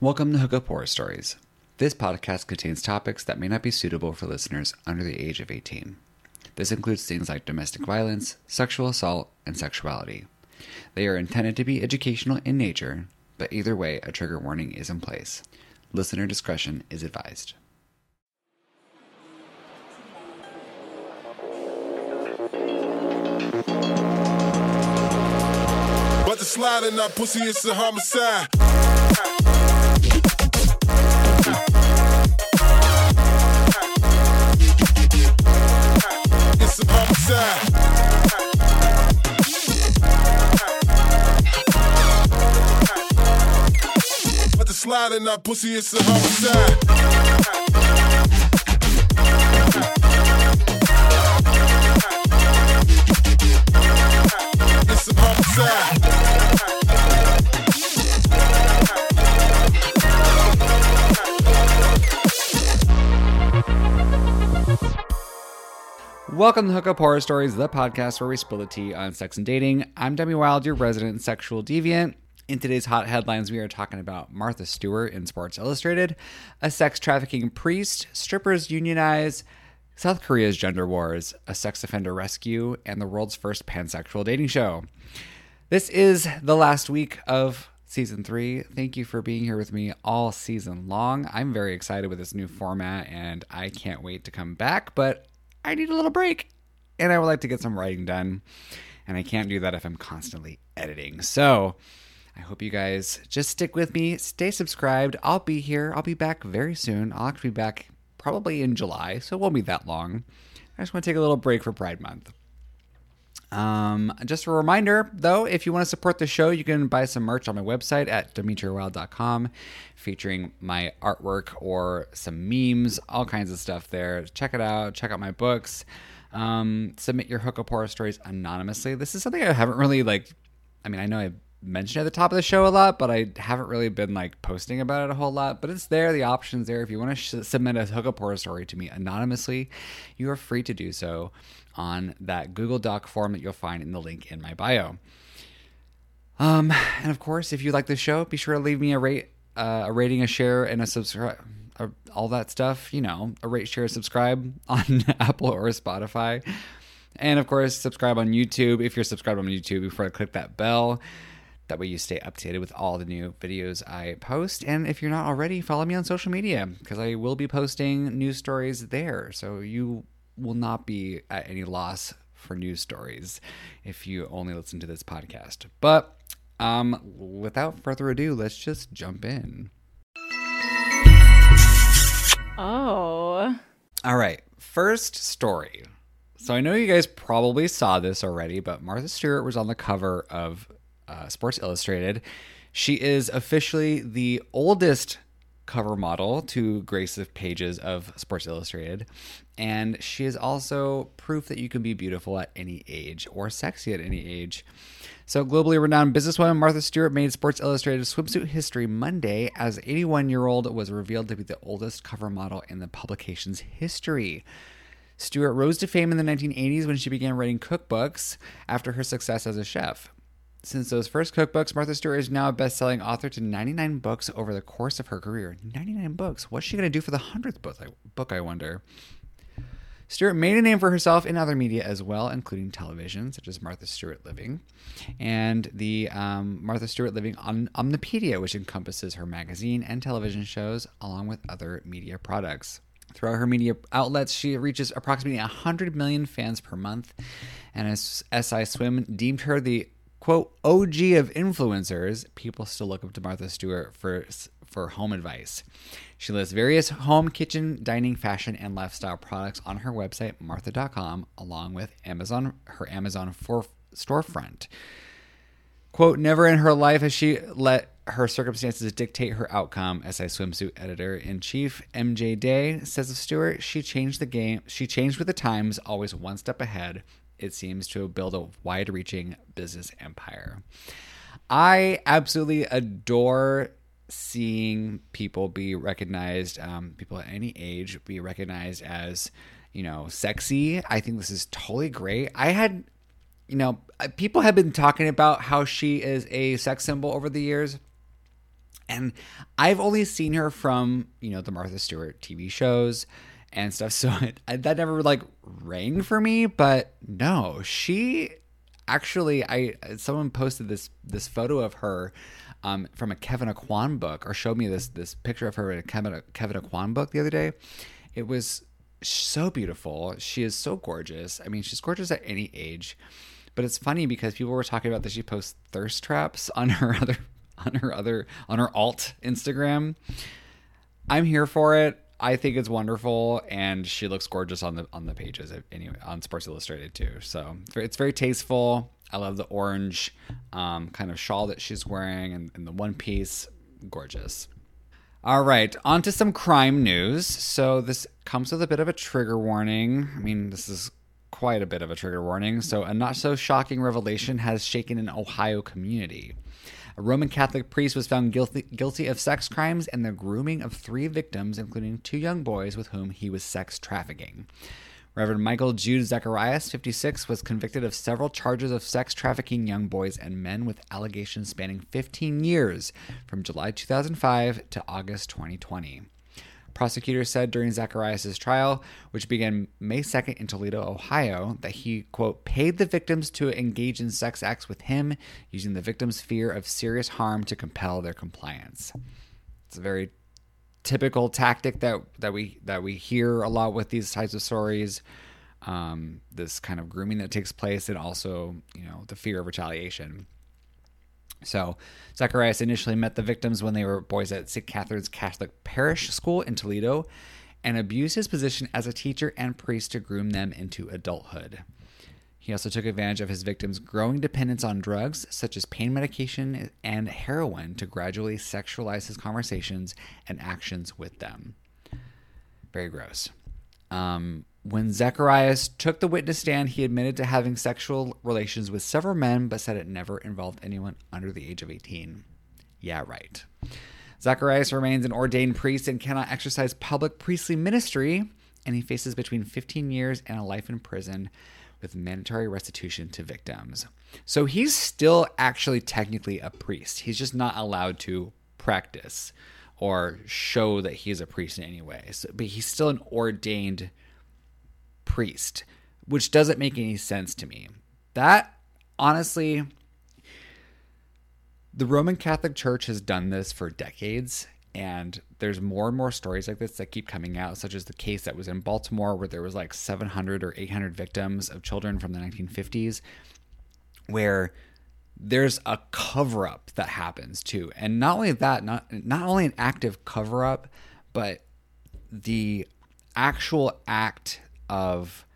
Welcome to Hookup Horror Stories. This podcast contains topics that may not be suitable for listeners under the age of 18. This includes things like domestic violence, sexual assault, and sexuality. They are intended to be educational in nature, but either way, a trigger warning is in place. Listener discretion is advised. But the slide in that pussy is a homicide. It's a homicide. Sliding that pussy, it's a homicide. It's a homicide. Welcome to Hookup Horror Stories, the podcast where we spill the tea on sex and dating. I'm Demi Wilde, your resident sexual deviant. In today's hot headlines, we are talking about Martha Stewart in Sports Illustrated, a sex trafficking priest, strippers unionize, South Korea's gender wars, a sex offender rescue, and the world's first pansexual dating show. This is the last week of season 3. Thank you for being here with me all season long. I'm very excited with this new format, and I can't wait to come back, but I need a little break, and I would like to get some writing done, and I can't do that if I'm constantly editing. So I hope you guys just stick with me. Stay subscribed. I'll be here. I'll be back very soon. I'll actually be back probably in July, so it won't be that long. I just want to take a little break for Pride Month. Just a reminder, though, if you want to support the show, you can buy some merch on my website at demetriawild.com, featuring my artwork or some memes, all kinds of stuff there. Check it out. Check out my books. Submit your hookup horror stories anonymously. This is something I haven't really, I know I've mentioned at the top of the show a lot, but I haven't really been posting about it a whole lot, but it's there. The option's there. If you want to submit a hookup horror story to me anonymously, you are free to do so on that Google Doc form that you'll find in the link in my bio. And of course, if you like the show, be sure to leave me a rating, a share, and a subscribe, all that stuff, a rate, share, subscribe on Apple or Spotify. And of course, subscribe on YouTube. If you're subscribed on YouTube, before I click that bell, that way you stay updated with all the new videos I post. And if you're not already, follow me on social media, because I will be posting news stories there. So you will not be at any loss for news stories if you only listen to this podcast. But without further ado, let's just jump in. Oh. All right. First story. So I know you guys probably saw this already, but Martha Stewart was on the cover of Sports Illustrated. She is officially the oldest cover model to grace the pages of Sports Illustrated, and she is also proof that you can be beautiful at any age or sexy at any age. So globally renowned businesswoman Martha Stewart made Sports Illustrated swimsuit history Monday as 81-year-old was revealed to be the oldest cover model in the publication's history. Stewart rose to fame in the 1980s when she began writing cookbooks after her success as a chef. Since those first cookbooks, Martha Stewart is now a best-selling author to 99 books over the course of her career. 99 books. What's she going to do for the 100th book, I wonder? Stewart made a name for herself in other media as well, including television, such as Martha Stewart Living, and the Martha Stewart Living Omnipedia, which encompasses her magazine and television shows, along with other media products. Throughout her media outlets, she reaches approximately 100 million fans per month, and as SI Swim deemed her the, quote, OG of influencers, people still look up to Martha Stewart for home advice. She lists various home, kitchen, dining, fashion, and lifestyle products on her website, martha.com, along with her Amazon storefront. Quote, never in her life has she let her circumstances dictate her outcome, SI Swimsuit editor-in-chief MJ Day says of Stewart, she changed the game. She changed with the times, always one step ahead. It seems to build a wide-reaching business empire. I absolutely adore seeing people be recognized, people at any age be recognized as, sexy. I think this is totally great. People have been talking about how she is a sex symbol over the years. And I've only seen her from, you know, the Martha Stewart TV shows and stuff. So that never like rang for me. But no, she actually, someone posted this photo of her from a Kevina Kwan book, or showed me this picture of her in a Kevina Kwan book the other day. It was so beautiful. She is so gorgeous. I mean, she's gorgeous at any age. But it's funny because people were talking about that she posts thirst traps on her other alt Instagram. I'm here for it. I think it's wonderful, and she looks gorgeous on the pages anyway, on Sports Illustrated too. So it's very tasteful. I love the orange kind of shawl that she's wearing and the one piece. Gorgeous. All right, on to some crime news. So this comes with a bit of a trigger warning. I mean, this is quite a bit of a trigger warning. So a not so shocking revelation has shaken an Ohio community. A Roman Catholic priest was found guilty of sex crimes and the grooming of 3 victims, including 2 young boys with whom he was sex trafficking. Reverend Michael Jude Zacharias, 56, was convicted of several charges of sex trafficking young boys and men, with allegations spanning 15 years from July 2005 to August 2020. Prosecutors said during Zacharias' trial, which began May 2nd in Toledo, Ohio, that he, quote, paid the victims to engage in sex acts with him, using the victims' fear of serious harm to compel their compliance. It's a very typical tactic that we hear a lot with these types of stories, this kind of grooming that takes place, and also, you know, the fear of retaliation. So Zacharias initially met the victims when they were boys at St. Catherine's Catholic Parish School in Toledo, and abused his position as a teacher and priest to groom them into adulthood. He also took advantage of his victims' growing dependence on drugs, such as pain medication and heroin, to gradually sexualize his conversations and actions with them. Very gross. When Zacharias took the witness stand, he admitted to having sexual relations with several men, but said it never involved anyone under the age of 18. Yeah, right. Zacharias remains an ordained priest and cannot exercise public priestly ministry, and he faces between 15 years and a life in prison with mandatory restitution to victims. So he's still actually technically a priest. He's just not allowed to practice or show that he's a priest in any way. So, but he's still an ordained priest, which doesn't make any sense to me. That, honestly, the Roman Catholic Church has done this for decades, and there's more and more stories like this that keep coming out, such as the case that was in Baltimore where there was like 700 or 800 victims of children from the 1950s, where there's a cover-up that happens too. And not only that, not only an active cover-up, but the actual act of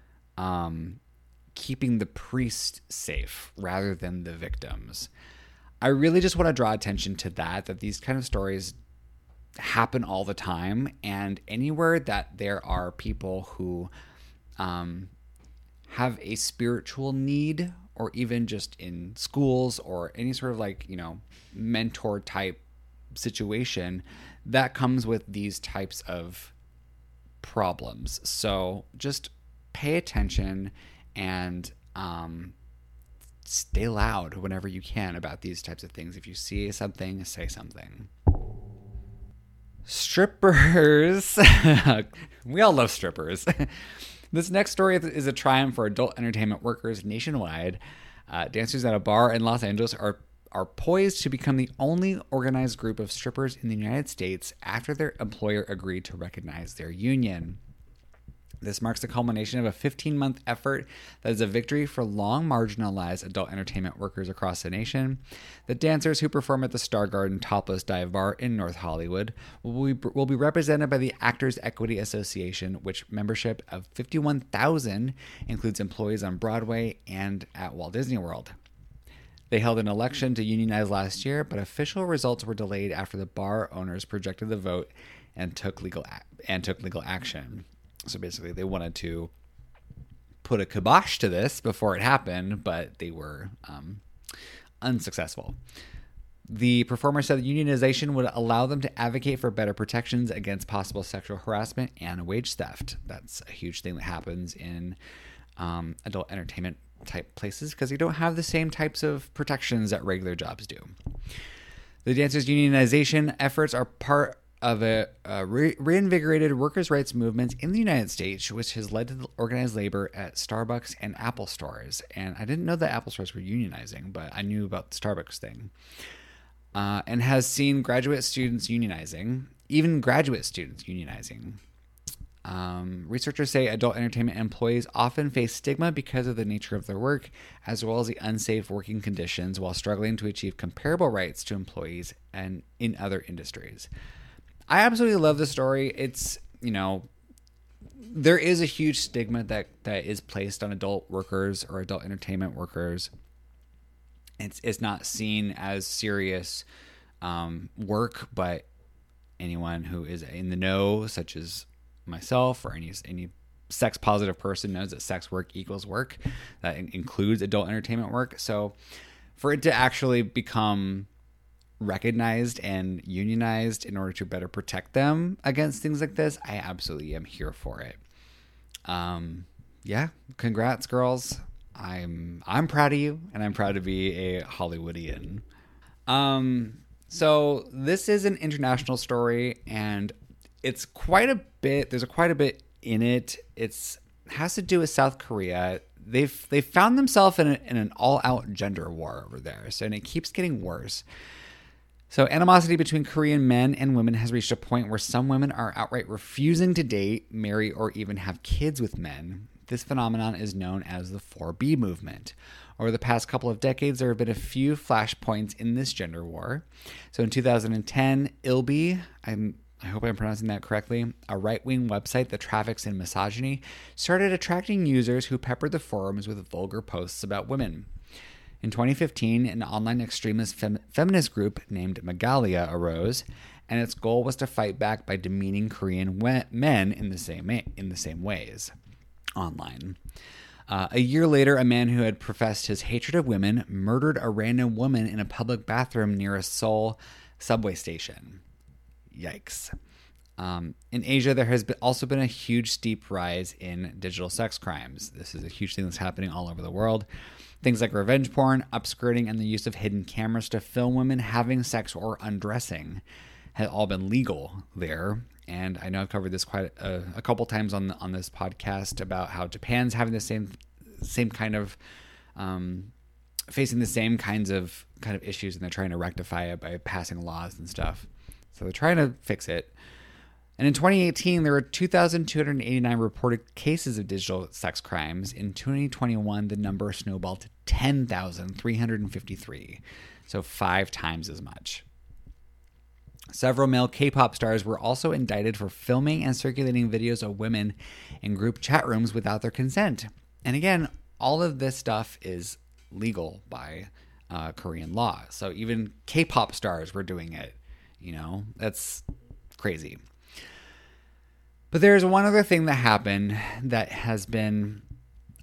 keeping the priest safe rather than the victims. I really just want to draw attention to that these kind of stories happen all the time, and anywhere that there are people who have a spiritual need, or even just in schools or any sort of like, you know, mentor type situation, that comes with these types of problems. So just pay attention and stay loud whenever you can about these types of things. If you see something, say something. Strippers. We all love strippers. This next story is a triumph for adult entertainment workers nationwide. Dancers at a bar in Los Angeles are poised to become the only organized group of strippers in the United States after their employer agreed to recognize their union. This marks the culmination of a 15-month effort that is a victory for long marginalized adult entertainment workers across the nation. The dancers, who perform at the Stargarden Topless Dive Bar in North Hollywood, will be represented by the Actors' Equity Association, which membership of 51,000 includes employees on Broadway and at Walt Disney World. They held an election to unionize last year, but official results were delayed after the bar owners projected the vote and took legal action. So basically, they wanted to put a kibosh to this before it happened, but they were unsuccessful. The performer said the unionization would allow them to advocate for better protections against possible sexual harassment and wage theft. That's a huge thing that happens in adult entertainment type places, because you don't have the same types of protections that regular jobs do. The dancers' unionization efforts are part of a reinvigorated workers' rights movement in the United States, which has led to organized labor at Starbucks and Apple stores. And I didn't know that Apple stores were unionizing, but I knew about the Starbucks thing. And has seen graduate students unionizing, even graduate students unionizing. Researchers say adult entertainment employees often face stigma because of the nature of their work, as well as the unsafe working conditions, while struggling to achieve comparable rights to employees and in other industries. I absolutely love this story. It's, you know, there is a huge stigma that is placed on adult workers or adult entertainment workers. It's not seen as serious work, but anyone who is in the know, such as myself or any sex positive person, knows that sex work equals work that includes adult entertainment work. So for it to actually become recognized and unionized in order to better protect them against things like this, I absolutely am here for it. Yeah, congrats, girls. I'm proud of you, and I'm proud to be a Hollywoodian. So this is an international story, and it's quite a bit. There's quite a bit in it. It has to do with South Korea. They've found themselves in an all-out gender war over there, so, and it keeps getting worse. So animosity between Korean men and women has reached a point where some women are outright refusing to date, marry, or even have kids with men. This phenomenon is known as the 4B movement. Over the past couple of decades, there have been a few flashpoints in this gender war. So in 2010, Ilbe, I hope I'm pronouncing that correctly, a right-wing website that traffics in misogyny, started attracting users who peppered the forums with vulgar posts about women. In 2015, an online extremist feminist group named Megalia arose, and its goal was to fight back by demeaning Korean men in the same ways online. A year later, a man who had professed his hatred of women murdered a random woman in a public bathroom near a Seoul subway station. Yikes. In Asia, there has also been a huge steep rise in digital sex crimes. This is a huge thing that's happening all over the world. Things like revenge porn, upskirting, and the use of hidden cameras to film women having sex or undressing have all been legal there. And I know I've covered this quite a couple times on this podcast about how Japan's having the same kind of facing the same kinds of issues, and they're trying to rectify it by passing laws and stuff. So they're trying to fix it. And in 2018, there were 2,289 reported cases of digital sex crimes. In 2021, the number snowballed to 10,353, so 5 times as much. Several male K-pop stars were also indicted for filming and circulating videos of women in group chat rooms without their consent. And again, all of this stuff is legal by Korean law. So even K-pop stars were doing it. You know, that's crazy. But there's one other thing that happened that has been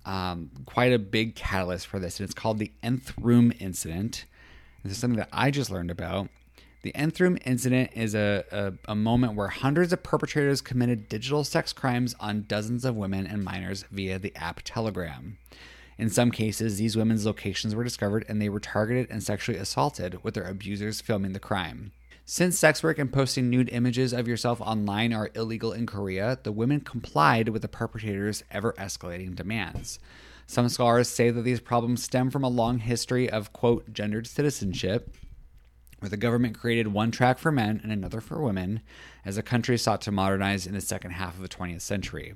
quite a big catalyst for this, and it's called the Nth Room Incident. This is something that I just learned about. The Nth Room Incident is a moment where hundreds of perpetrators committed digital sex crimes on dozens of women and minors via the app Telegram. In some cases, these women's locations were discovered, and they were targeted and sexually assaulted, with their abusers filming the crime. Since sex work and posting nude images of yourself online are illegal in Korea, the women complied with the perpetrators' ever-escalating demands. Some scholars say that these problems stem from a long history of, quote, gendered citizenship, where the government created one track for men and another for women as the country sought to modernize in the second half of the 20th century.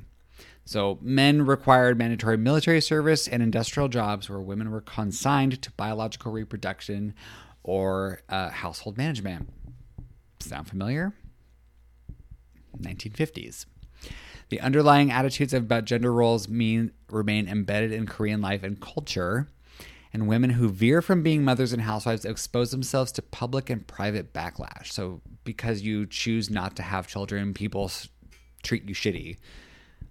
So men required mandatory military service and industrial jobs, where women were consigned to biological reproduction or household management. Sound familiar? 1950s. The underlying attitudes about gender roles remain embedded in Korean life and culture, and women who veer from being mothers and housewives expose themselves to public and private backlash. So because you choose not to have children, people treat you shitty,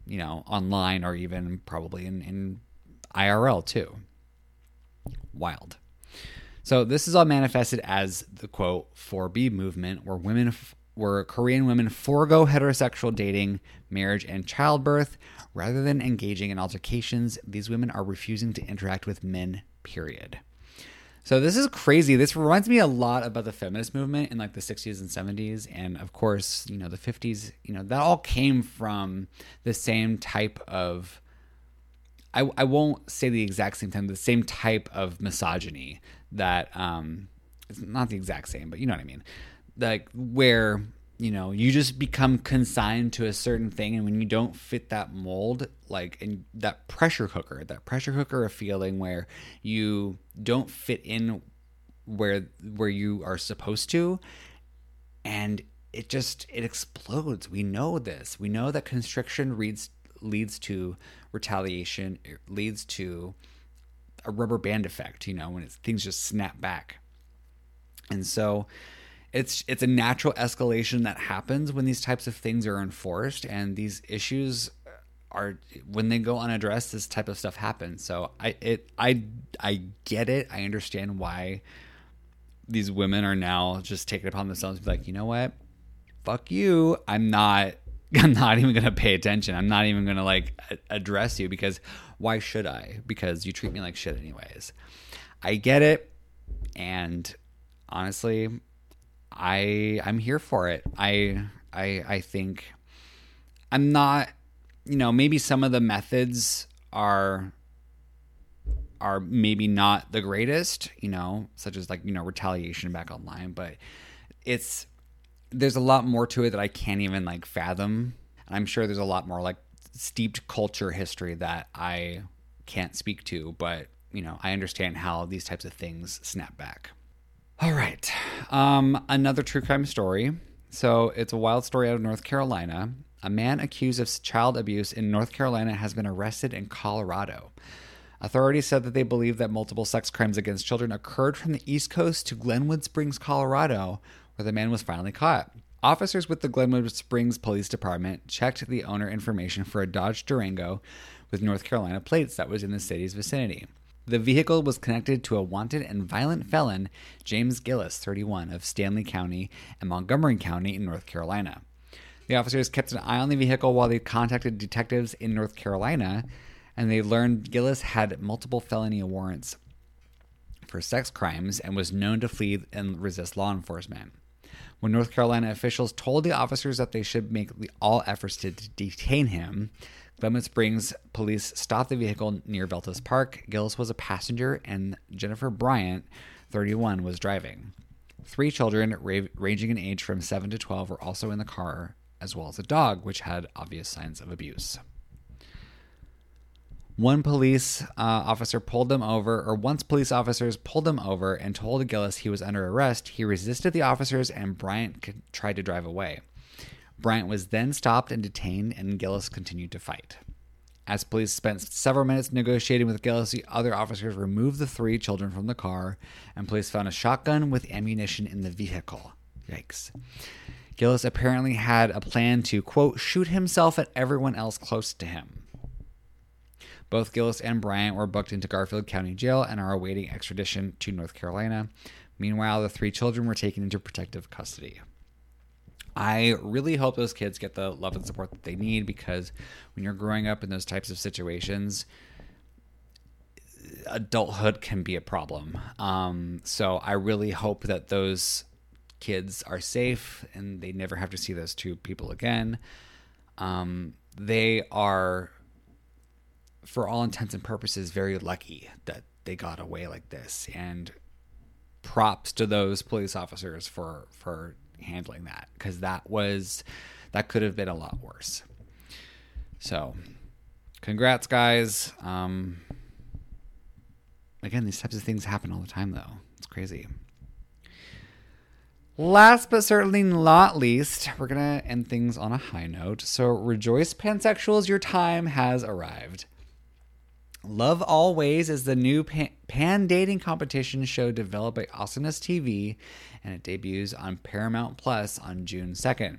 you know, online or even probably in IRL too. Wild. So this is all manifested as the, quote, 4B movement, where Korean women forego heterosexual dating, marriage, and childbirth. Rather than engaging in altercations, these women are refusing to interact with men, period. So this is crazy. This reminds me a lot about the feminist movement in like the 60s and 70s. And of course, you know, the 50s, you know, that all came from the same type of, I won't say the exact same time, the same type of misogyny that, it's not the exact same, but you know what I mean? Like where, you know, you just become consigned to a certain thing. And when you don't fit that mold, like in that pressure cooker of feeling where you don't fit in where you are supposed to. And it explodes. We know this. We know that constriction leads to retaliation. It leads to a rubber band effect, you know, when things just snap back. And so it's a natural escalation that happens when these types of things are enforced, and these issues are, when they go unaddressed, this type of stuff happens. So I get it. I understand why these women are now just taking it upon themselves to be like, you know what? Fuck you. I'm not even going to pay attention. I'm not even going to like address you, because why should I? Because you treat me like shit anyways. I get it. And honestly, I'm here for it. I think I'm not, you know, maybe some of the methods are maybe not the greatest, you know, such as like, you know, retaliation back online, but there's a lot more to it that I can't even like fathom. And I'm sure there's a lot more like steeped culture history that I can't speak to, but you know, I understand how these types of things snap back. All right. Another true crime story. So it's a wild story out of North Carolina. A man accused of child abuse in North Carolina has been arrested in Colorado. Authorities said that they believe that multiple sex crimes against children occurred from the East Coast to Glenwood Springs, Colorado, where the man was finally caught. Officers with the Glenwood Springs Police Department checked the owner information for a Dodge Durango with North Carolina plates that was in the city's vicinity. The vehicle was connected to a wanted and violent felon, James Gillis, 31, of Stanley County and Montgomery County in North Carolina. The officers kept an eye on the vehicle while they contacted detectives in North Carolina, and they learned Gillis had multiple felony warrants for sex crimes and was known to flee and resist law enforcement. When North Carolina officials told the officers that they should make all efforts to detain him, Glenwood Springs police stopped the vehicle near Veltos Park. Gillis was a passenger, and Jennifer Bryant, 31, was driving. 3 children, ranging in age from 7 to 12, were also in the car, as well as a dog, which had obvious signs of abuse. Once police officers pulled them over and told Gillis he was under arrest, he resisted the officers, and Bryant tried to drive away. Bryant was then stopped and detained, and Gillis continued to fight. As police spent several minutes negotiating with Gillis, the other officers removed the 3 children from the car, and police found a shotgun with ammunition in the vehicle. Yikes. Gillis apparently had a plan to, quote, shoot himself and everyone else close to him. Both Gillis and Bryant were booked into Garfield County Jail and are awaiting extradition to North Carolina. Meanwhile, the 3 children were taken into protective custody. I really hope those kids get the love and support that they need, because when you're growing up in those types of situations, adulthood can be a problem. So I really hope that those kids are safe and they never have to see those 2 people again. They are, for all intents and purposes, very lucky that they got away like this. And props to those police officers for handling that, because that could have been a lot worse. So congrats, guys. Again, these types of things happen all the time, though. It's crazy. Last but certainly not least, we're gonna end things on a high note. So rejoice, pansexuals, your time has arrived. Love Always is the new pan dating competition show developed by Awesomeness TV, and it debuts on Paramount Plus on June 2nd.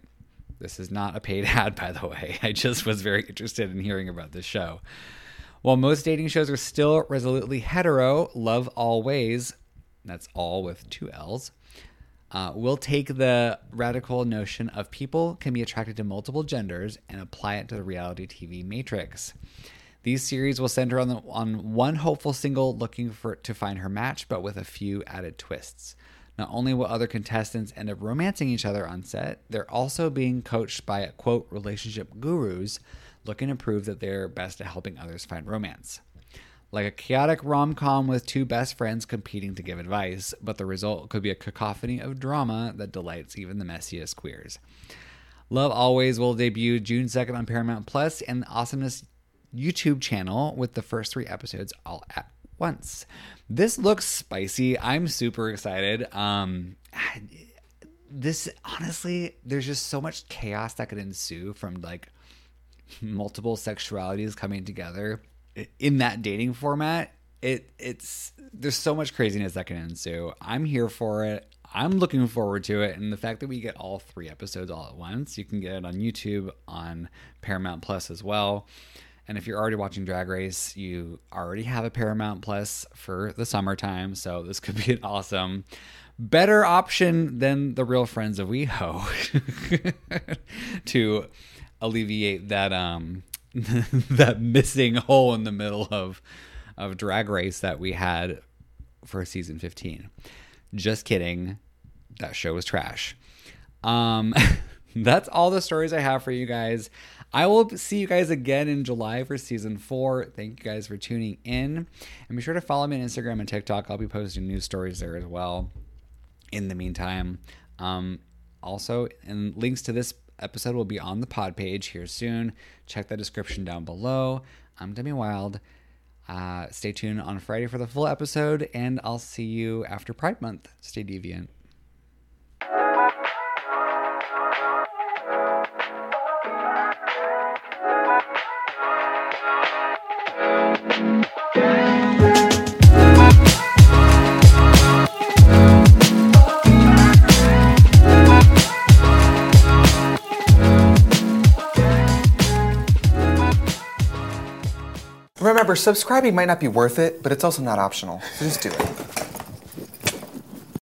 This is not a paid ad, by the way. I just was very interested in hearing about this show. While most dating shows are still resolutely hetero, Love Always, that's all with 2 L's, will take the radical notion of people can be attracted to multiple genders and apply it to the reality TV matrix. These series will center on one hopeful single looking to find her match, but with a few added twists. Not only will other contestants end up romancing each other on set, they're also being coached by, quote, relationship gurus looking to prove that they're best at helping others find romance. Like a chaotic rom-com with two best friends competing to give advice, but the result could be a cacophony of drama that delights even the messiest queers. Love Always will debut June 2nd on Paramount Plus and the Awesomeness YouTube channel, with the first 3 episodes all at once. This looks spicy. I'm super excited. This, honestly, there's just so much chaos that could ensue from like multiple sexualities coming together in that dating format. There's so much craziness that can ensue. I'm here for it. I'm looking forward to it. And the fact that we get all 3 episodes all at once, you can get it on YouTube, on Paramount Plus as well. And if you're already watching Drag Race, you already have a Paramount Plus for the summertime, so this could be an awesome, better option than the Real Friends of WeHo to alleviate that that missing hole in the middle of Drag Race that we had for season 15. Just kidding, that show was trash. That's all the stories I have for you guys. I will see you guys again in July for season 4. Thank you guys for tuning in. And be sure to follow me on Instagram and TikTok. I'll be posting news stories there as well in the meantime. Also, and links to this episode will be on the pod page here soon. Check the description down below. I'm Demi Wilde. Stay tuned on Friday for the full episode, and I'll see you after Pride Month. Stay deviant. Remember, subscribing might not be worth it, but it's also not optional. So just do it.